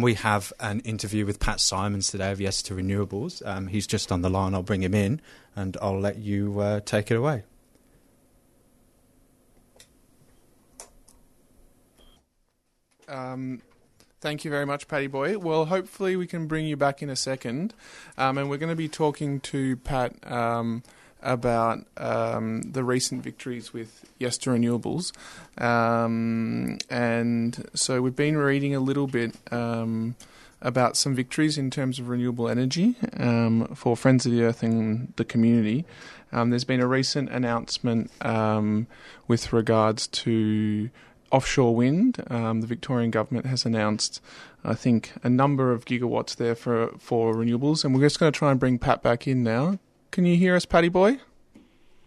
We have an interview with Pat Simons today of Yes to Renewables. He's just on the line. I'll bring him in and I'll let you take it away. Thank you very much, Patty Boy. Well, hopefully we can bring you back in a second. And we're going to be talking to Pat about the recent victories with Yes to Renewables. And so we've been reading a little bit about some victories in terms of renewable energy for Friends of the Earth and the community. There's been a recent announcement with regards to offshore wind. The Victorian government has announced, I think, a number of gigawatts there for renewables. And we're just going to try and bring Pat back in now. Can you hear us, Patty Boy?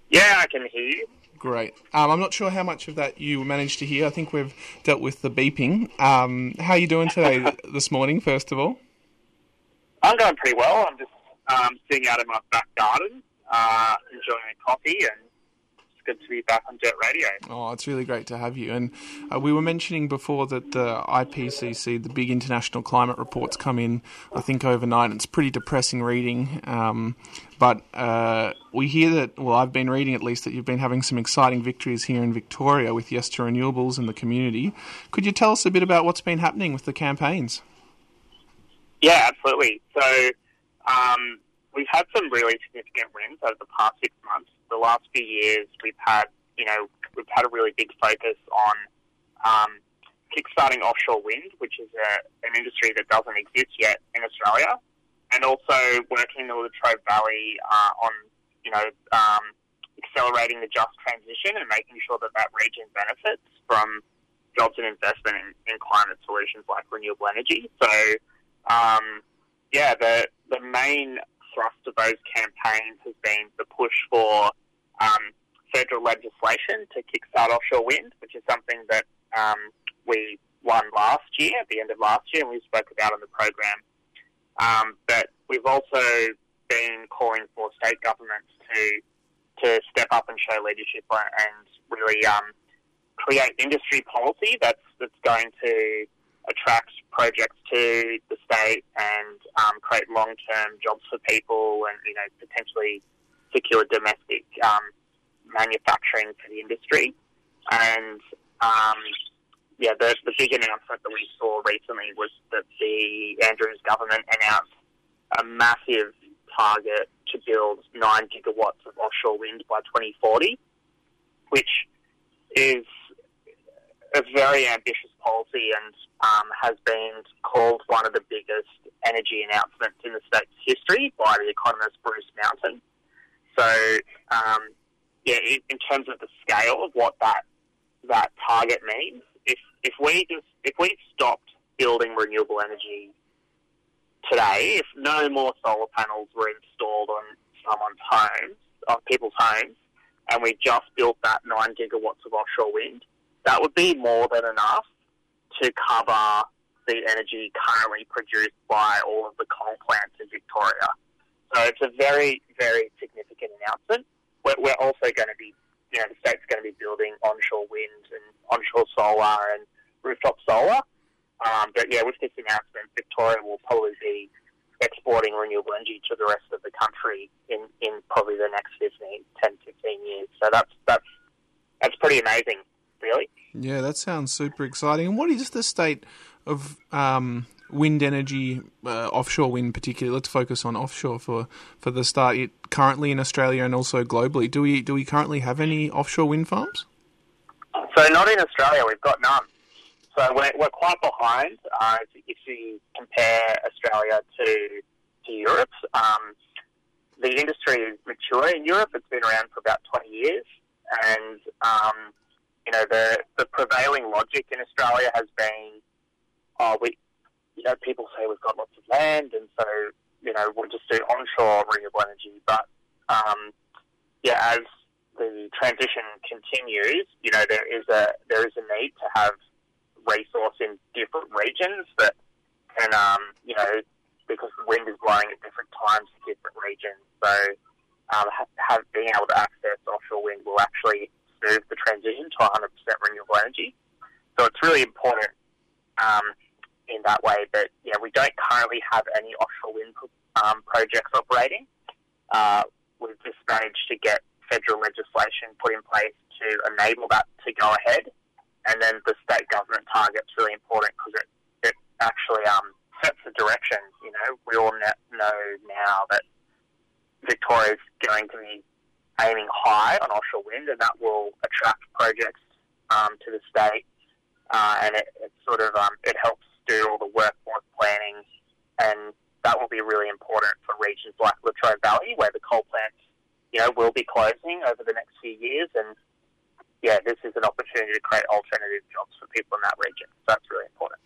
Yeah, I can hear you. Great. I'm not sure how much of that you managed to hear. I think we've dealt with the beeping. How are you doing today, this morning, first of all? I'm going pretty well. I'm just sitting out in my back garden, enjoying a coffee, and good to be back on Dirt Radio. Oh, it's really great to have you. And we were mentioning before that the IPCC, the big international climate reports, come in, I think, overnight. It's pretty depressing reading. But we hear that, well, I've been reading at least, that you've been having some exciting victories here in Victoria with Yes to Renewables and the community. Could you tell us a bit about what's been happening with the campaigns? Yeah, absolutely. So we've had some really significant wins over the past 6 months. The last few years, we've had a really big focus on kickstarting offshore wind, which is an industry that doesn't exist yet in Australia, and also working in the Latrobe Valley on, accelerating the just transition and making sure that that region benefits from jobs and investment in climate solutions like renewable energy. So, the main thrust of those campaigns has been the push for federal legislation to kickstart offshore wind, which is something that we won last year, at the end of last year, and we spoke about on the program. But we've also been calling for state governments to step up and show leadership and really create industry policy that's going to attract projects to the state and create long-term jobs for people and, potentially secure domestic manufacturing for the industry. And, the big announcement that we saw recently was that the Andrews government announced a massive target to build 9 gigawatts of offshore wind by 2040, which is a very ambitious policy and has been called one of the biggest energy announcements in the state's history by the economist Bruce Mountain. So, in terms of the scale of what that target means, if we stopped building renewable energy today, if no more solar panels were installed on people's homes, and we just built that 9 gigawatts of offshore wind, that would be more than enough to cover the energy currently produced by all of the coal plants in Victoria. So it's a very, very significant announcement. We're also going to be, the state's going to be building onshore wind and onshore solar and rooftop solar. With this announcement, Victoria will probably be exporting renewable energy to the rest of the country in probably the next 10, 15 years. So that's pretty amazing. Really? Yeah, that sounds super exciting. And what is the state of wind energy, offshore wind particularly? Let's focus on offshore for the start. Currently in Australia and also globally, do we currently have any offshore wind farms? So not in Australia, we've got none. So we're quite behind if you compare Australia to Europe. The industry is mature in Europe. It's been around for about 20 years, and the prevailing logic in Australia has been, people say we've got lots of land, and so, we'll just do onshore renewable energy. But, as the transition continues, there is a need to have resource in different regions that can, because the wind is blowing at different times in different regions. So, being able to access offshore wind will actually move the transition to 100% renewable energy. So it's really important in that way. But yeah, we don't currently have any offshore wind projects operating. We've just managed to get federal legislation put in place to enable that to go ahead. And then the state government target's really important because it actually sets the direction. You know, we all know now that Victoria's going to be aiming high on offshore wind, and that will attract projects to the state. And it sort of it helps do all the workforce planning, and that will be really important for regions like Latrobe Valley, where the coal plants, you know, will be closing over the next few years. And yeah, this is an opportunity to create alternative jobs for people in that region. So that's really important.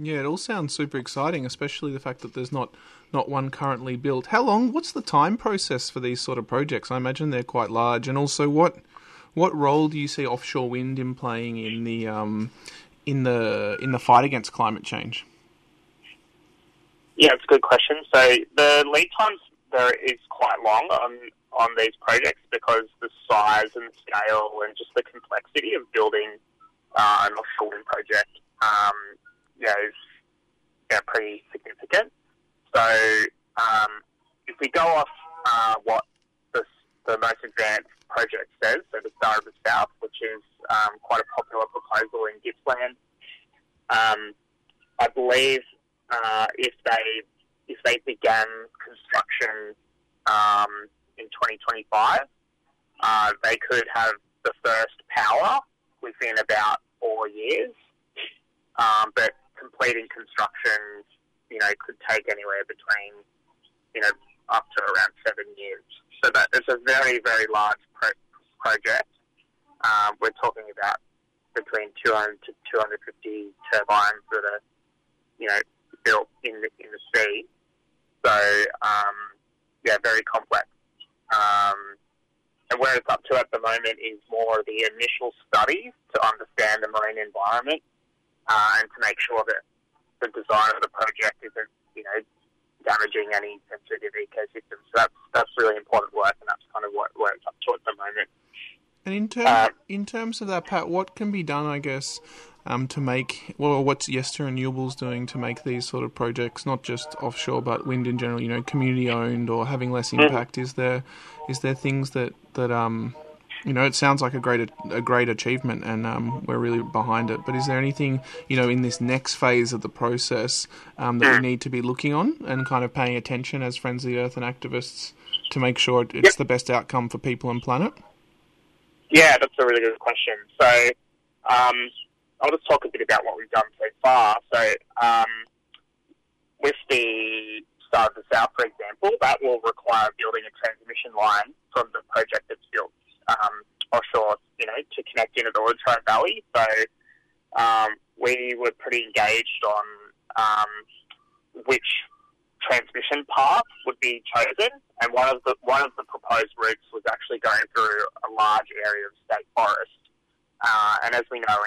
Yeah, it all sounds super exciting, especially the fact that there's not one currently built. How long? What's the time process for these sort of projects? I imagine they're quite large. And also, what role do you see offshore wind in playing in the fight against climate change? Yeah, it's a good question. So the lead times there is quite long on these projects because the size and scale and just the complexity of building an offshore wind project is pretty significant. So if we go off what the most advanced project says, so the Star of the South, which is quite a popular proposal in Gippsland, I believe if they began construction in 2025, they could have the first power within about 4 years. But completing construction, you know, could take anywhere between, you know, up to around 7 years. So that it's a very, very large project. We're talking about between 200 to 250 turbines that are, you know, built in the sea. So, very complex. And where it's up to at the moment is more the initial studies to understand the marine environment and to make sure that the design of the project isn't, you know, damaging any sensitive ecosystems. So that's really important work, and that's kind of where it's up to at the moment. And in terms of that, Pat, what can be done, I guess, to make, well, what's Yes to Renewables doing to make these sort of projects, not just offshore, but wind in general, you know, community owned or having less impact? Mm. Is there things that you know, it sounds like a great achievement, and we're really behind it. But is there anything, you know, in this next phase of the process that we need to be looking on and kind of paying attention as Friends of the Earth and activists to make sure it's the best outcome for people and planet? Yeah, that's a really good question. So I'll just talk a bit about what we've done so far. So with the Star of the South, for example, that will require building a transmission line from the project that's built offshore, you know, to connect into the Latrobe Valley. So we were pretty engaged on which transmission path would be chosen, and one of the proposed routes was actually going through a large area of state forest. And as we know,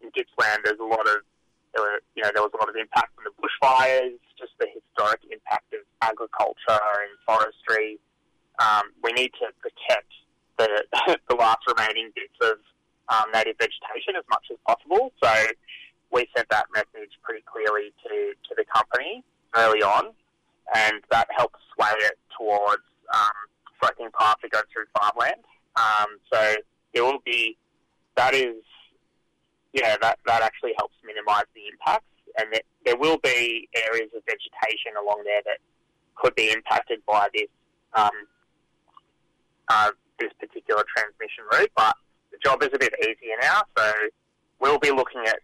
in Gippsland, there was a lot of impact from the bushfires, just the historic impact of agriculture and forestry. We need to protect the last remaining bits of native vegetation as much as possible. So we sent that message pretty clearly to the company early on, and that helped sway it towards fracking path that goes through farmland. So it will be, that is, yeah, that actually helps minimise the impacts, and there will be areas of vegetation along there that could be impacted by this this particular transmission route, but the job is a bit easier now, so we'll be looking at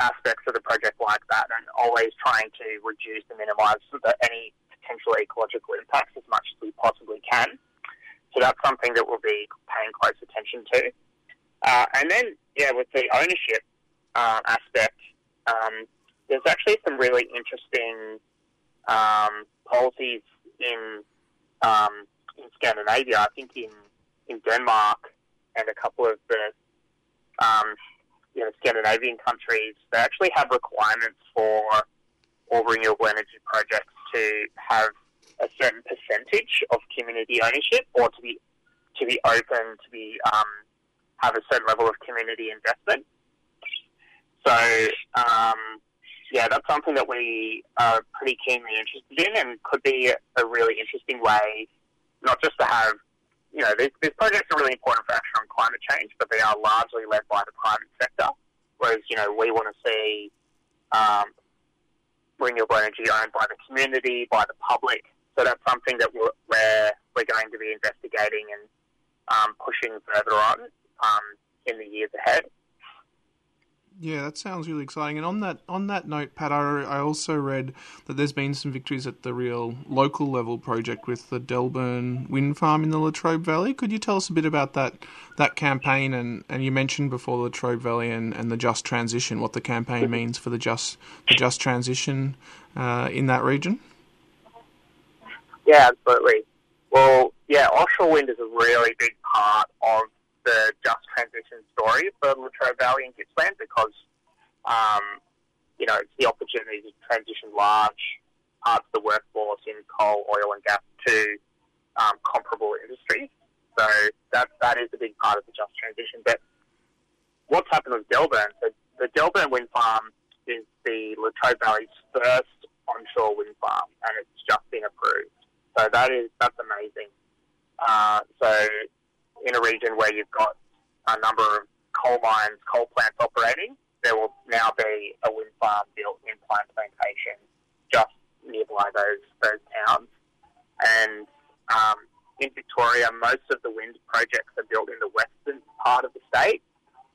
aspects of the project like that and always trying to reduce and minimise any potential ecological impacts as much as we possibly can. So that's something that we'll be paying close attention to. And then, yeah, with the ownership aspect, there's actually some really interesting policies in Scandinavia, I think in Denmark and a couple of the Scandinavian countries, they actually have requirements for all renewable energy projects to have a certain percentage of community ownership, or to be open to be have a certain level of community investment. So yeah, that's something that we are pretty keenly interested in, and could be a really interesting way, not just to have, you know, these projects are really important for action on climate change, but they are largely led by the private sector, whereas, you know, we want to see renewable energy owned by the community, by the public. So that's something that we're going to be investigating and pushing further on in the years ahead. Yeah, that sounds really exciting. And on that note, Pat, I also read that there's been some victories at the real local level project with the Delburn wind farm in the Latrobe Valley. Could you tell us a bit about that campaign? And you mentioned before the Latrobe Valley and the Just Transition, what the campaign means for the Just Transition in that region? Yeah, absolutely. Well, yeah, offshore wind is a really big part of the Just Transition story for Latrobe Valley and Gippsland, because, you know, it's the opportunity to transition large parts of the workforce in coal, oil and gas to comparable industries. So that is a big part of the Just Transition. But what's happened with Delburn, the Delburn wind farm is the Latrobe Valley's first onshore wind farm, and it's just been approved. So that's amazing. So in a region where you've got a number of coal mines, coal plants operating, there will now be a wind farm built in pine plantation just nearby those towns. And in Victoria, most of the wind projects are built in the western part of the state.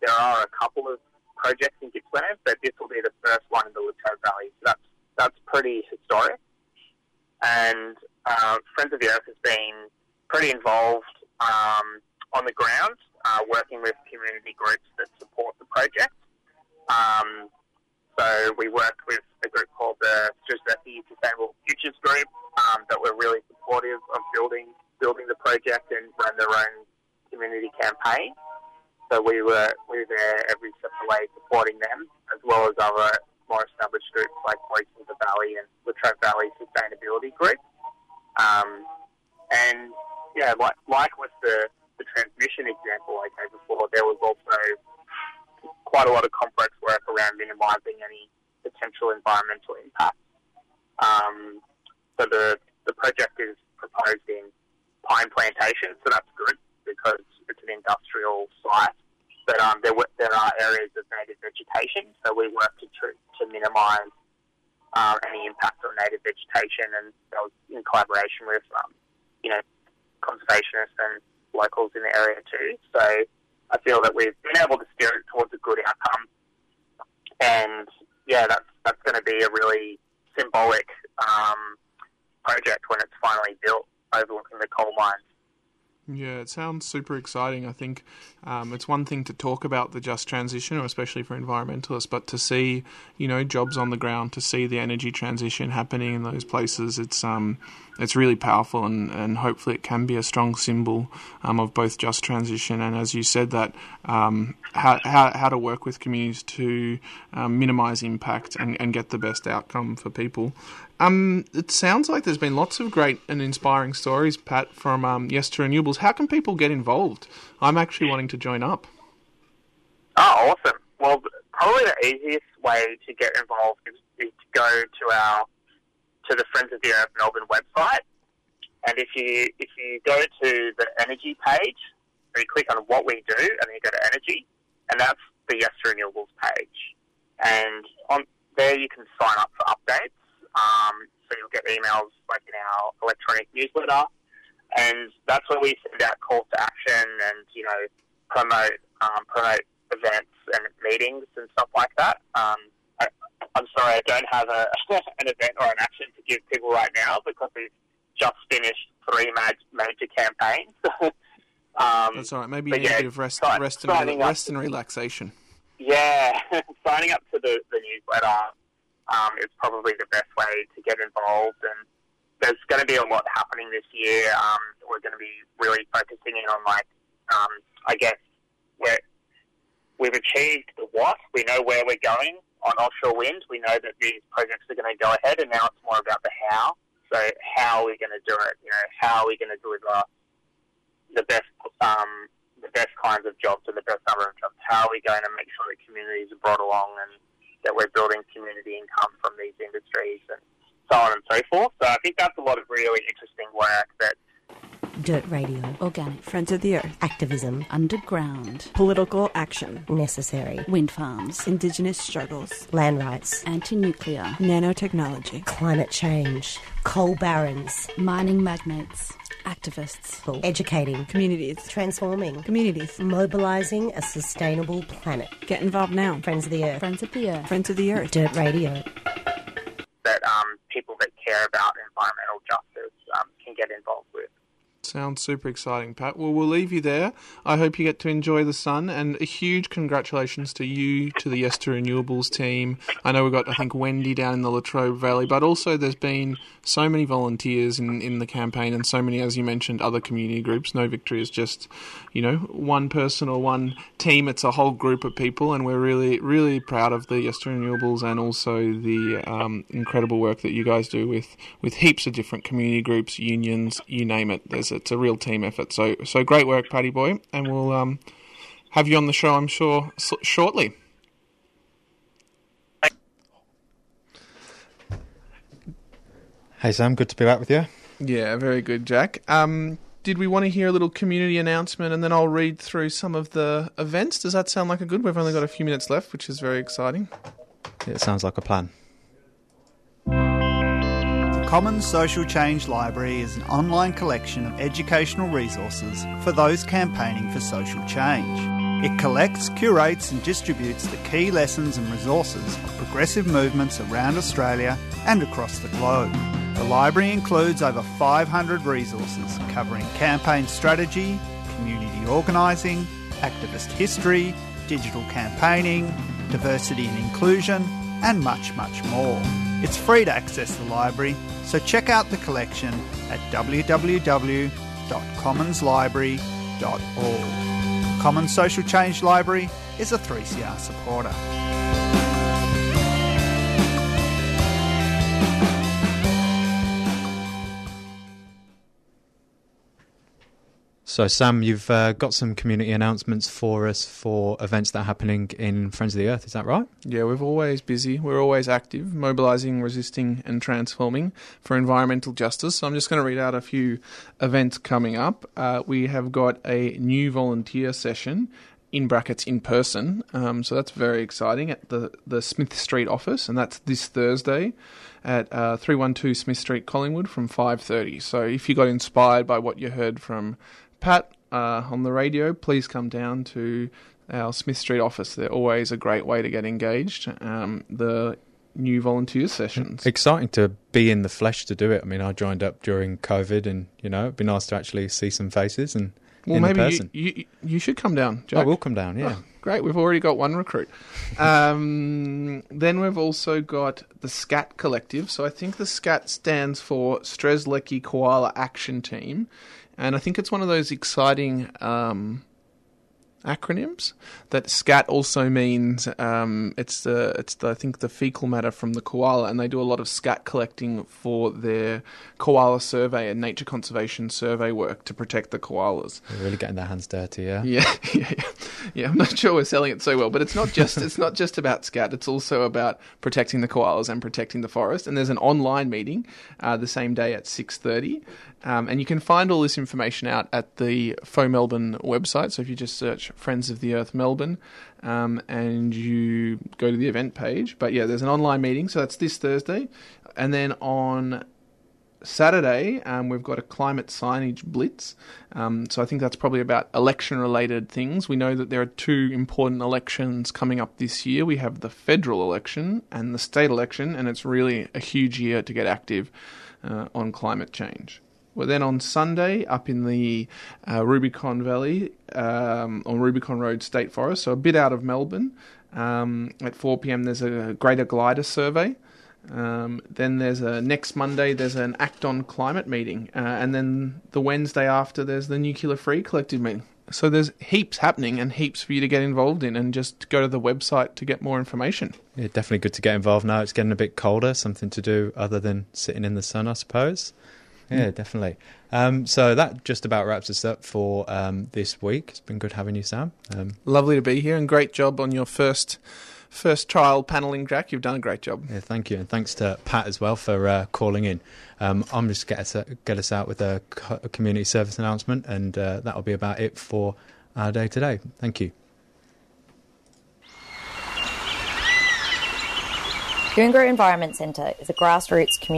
There are a couple of projects in Gippsland, but this will be the first one in the Latrobe Valley. So that's pretty historic. And Friends of the Earth has been pretty involved on the ground, working with community groups that support the project. So we worked with a group called the Strzelecki Sustainable Futures Group that were really supportive of building the project and run their own community campaign. So we were there every step of the way supporting them, as well as other more established groups like Voice of the Valley and Latrobe Valley Sustainability Group. And yeah, like with the transmission example I gave before, there was also quite a lot of complex work around minimising any potential environmental impact. So the project is proposed in pine plantations, so that's good because it's an industrial site. But there are areas of native vegetation, so we work to minimise any impact on native vegetation, and that was in collaboration with you know, conservationists and locals in the area too. So I feel that we've been able to steer it towards a good outcome. And yeah, that's going to be a really symbolic project when it's finally built, overlooking the coal mines. Yeah, it sounds super exciting. I think it's one thing to talk about the Just Transition, or especially for environmentalists, but to see, you know, jobs on the ground, to see the energy transition happening in those places, it's really powerful, and hopefully it can be a strong symbol of both Just Transition and, as you said, that how to work with communities to minimise impact and get the best outcome for people. It sounds like there's been lots of great and inspiring stories, Pat, from Yes to Renewables. How can people get involved? I'm actually wanting to join up. Oh, awesome. Well, probably the easiest way to get involved is to go to the Friends of the Earth Melbourne website. And if you go to the energy page, and you click on what we do, and then you go to energy, and that's the Yes to Renewables page. And on there you can sign up for updates. So you'll get emails like in our electronic newsletter, and that's where we send out calls to action and, you know, promote events and meetings and stuff like that. I'm sorry, I don't have an event or an action to give people right now because we've just finished 3 major campaigns. That's all right. Maybe you need a bit of rest and relaxation. Yeah, signing up to the newsletter is probably the best way to get involved, and there's going to be a lot happening this year. We're going to be really focusing in on, like, I guess we've achieved the what. We know where we're going on offshore wind. We know that these projects are going to go ahead, and now it's more about the how. So how are we going to do it? You know, how are we going to deliver the best kinds of jobs and the best number of jobs? How are we going to make sure that communities are brought along and that we're building community income from these industries and so on and so forth. So I think that's a lot of really interesting work that Dirt Radio, Organic, Friends of the Earth, Activism, Underground, Political Action, Necessary, Wind Farms, Indigenous Struggles, Land Rights, Anti-Nuclear, Nanotechnology, Climate Change, Coal Barons, Mining Magnates, Activists, Educating, Communities, Transforming, Communities, Mobilising a Sustainable Planet. Get involved now. Friends of the Earth, Friends of the Earth, Friends of the Earth, Dirt Radio. That people that care about environmental justice can get involved with. Sounds super exciting, Pat. Well, we'll leave you there. I hope you get to enjoy the sun, and a huge congratulations to you, to the Yes to Renewables team. I know we've got, I think, Wendy down in the Latrobe Valley, but also there's been so many volunteers in the campaign and so many, as you mentioned, other community groups. No victory is just, you know, one person or one team. It's a whole group of people, and we're really, really proud of the Yes to Renewables and also the incredible work that you guys do with heaps of different community groups, unions, you name it. It's a real team effort. So great work, Patty Boy, and we'll have you on the show, I'm sure, shortly. Hey, Sam, good to be back with you. Yeah, very good, Jack. Did we want to hear a little community announcement, and then I'll read through some of the events? Does that sound like a good? We've only got a few minutes left, which is very exciting. It sounds like a plan. Commons Social Change Library is an online collection of educational resources for those campaigning for social change. It collects, curates and distributes the key lessons and resources of progressive movements around Australia and across the globe. The library includes over 500 resources covering campaign strategy, community organising, activist history, digital campaigning, diversity and inclusion, and much, much more. It's free to access the library, so check out the collection at www.commonslibrary.org. Commons Social Change Library is a 3CR supporter. So Sam, you've got some community announcements for us for events that are happening in Friends of the Earth, is that right? Yeah, we're always busy. We're always active, mobilising, resisting and transforming for environmental justice. So I'm just going to read out a few events coming up. We have got a new volunteer session, in brackets, in person. So that's very exciting at the Smith Street office, and that's this Thursday at 312 Smith Street, Collingwood from 5:30. So if you got inspired by what you heard from Pat on the radio, please come down to our Smith Street office. They're always a great way to get engaged. The new volunteer sessions. Exciting to be in the flesh to do it. I mean, I joined up during COVID and, you know, it'd be nice to actually see some faces and well, in maybe person. You should come down, Jack. I will come down, yeah. Oh, great, we've already got one recruit. Then we've also got the SCAT Collective. So I think the SCAT stands for Streslecky Koala Action Team. And I think it's one of those exciting acronyms that SCAT also means. It's the I think the fecal matter from the koala, and they do a lot of SCAT collecting for their koala survey and nature conservation survey work to protect the koalas. They're really getting their hands dirty, yeah. Yeah. I'm not sure we're selling it so well, but it's not just about SCAT. It's also about protecting the koalas and protecting the forest. And there's an online meeting the same day at 6:30. And you can find all this information out at the FO Melbourne website. So if you just search Friends of the Earth Melbourne and you go to the event page. But yeah, there's an online meeting. So that's this Thursday. And then on Saturday, we've got a climate signage blitz. So I think that's probably about election-related things. We know that there are two important elections coming up this year. We have the federal election and the state election. And it's really a huge year to get active on climate change. Well, then on Sunday, up in the Rubicon Valley, on Rubicon Road State Forest, so a bit out of Melbourne, at 4pm there's a Greater Glider survey. Then there's next Monday, there's an Act on Climate meeting. And then the Wednesday after, there's the Nuclear Free Collective meeting. So there's heaps happening and heaps for you to get involved in, and just go to the website to get more information. Yeah, definitely good to get involved now. It's getting a bit colder, something to do other than sitting in the sun, I suppose. Yeah, definitely. So that just about wraps us up for this week. It's been good having you, Sam. Lovely to be here, and great job on your first first trial panelling, Jack. You've done a great job. Yeah, thank you. And thanks to Pat as well for calling in. I'm just going to get us out with a community service announcement, and that'll be about it for our day today. Thank you. Goongaroo Environment Centre is a grassroots community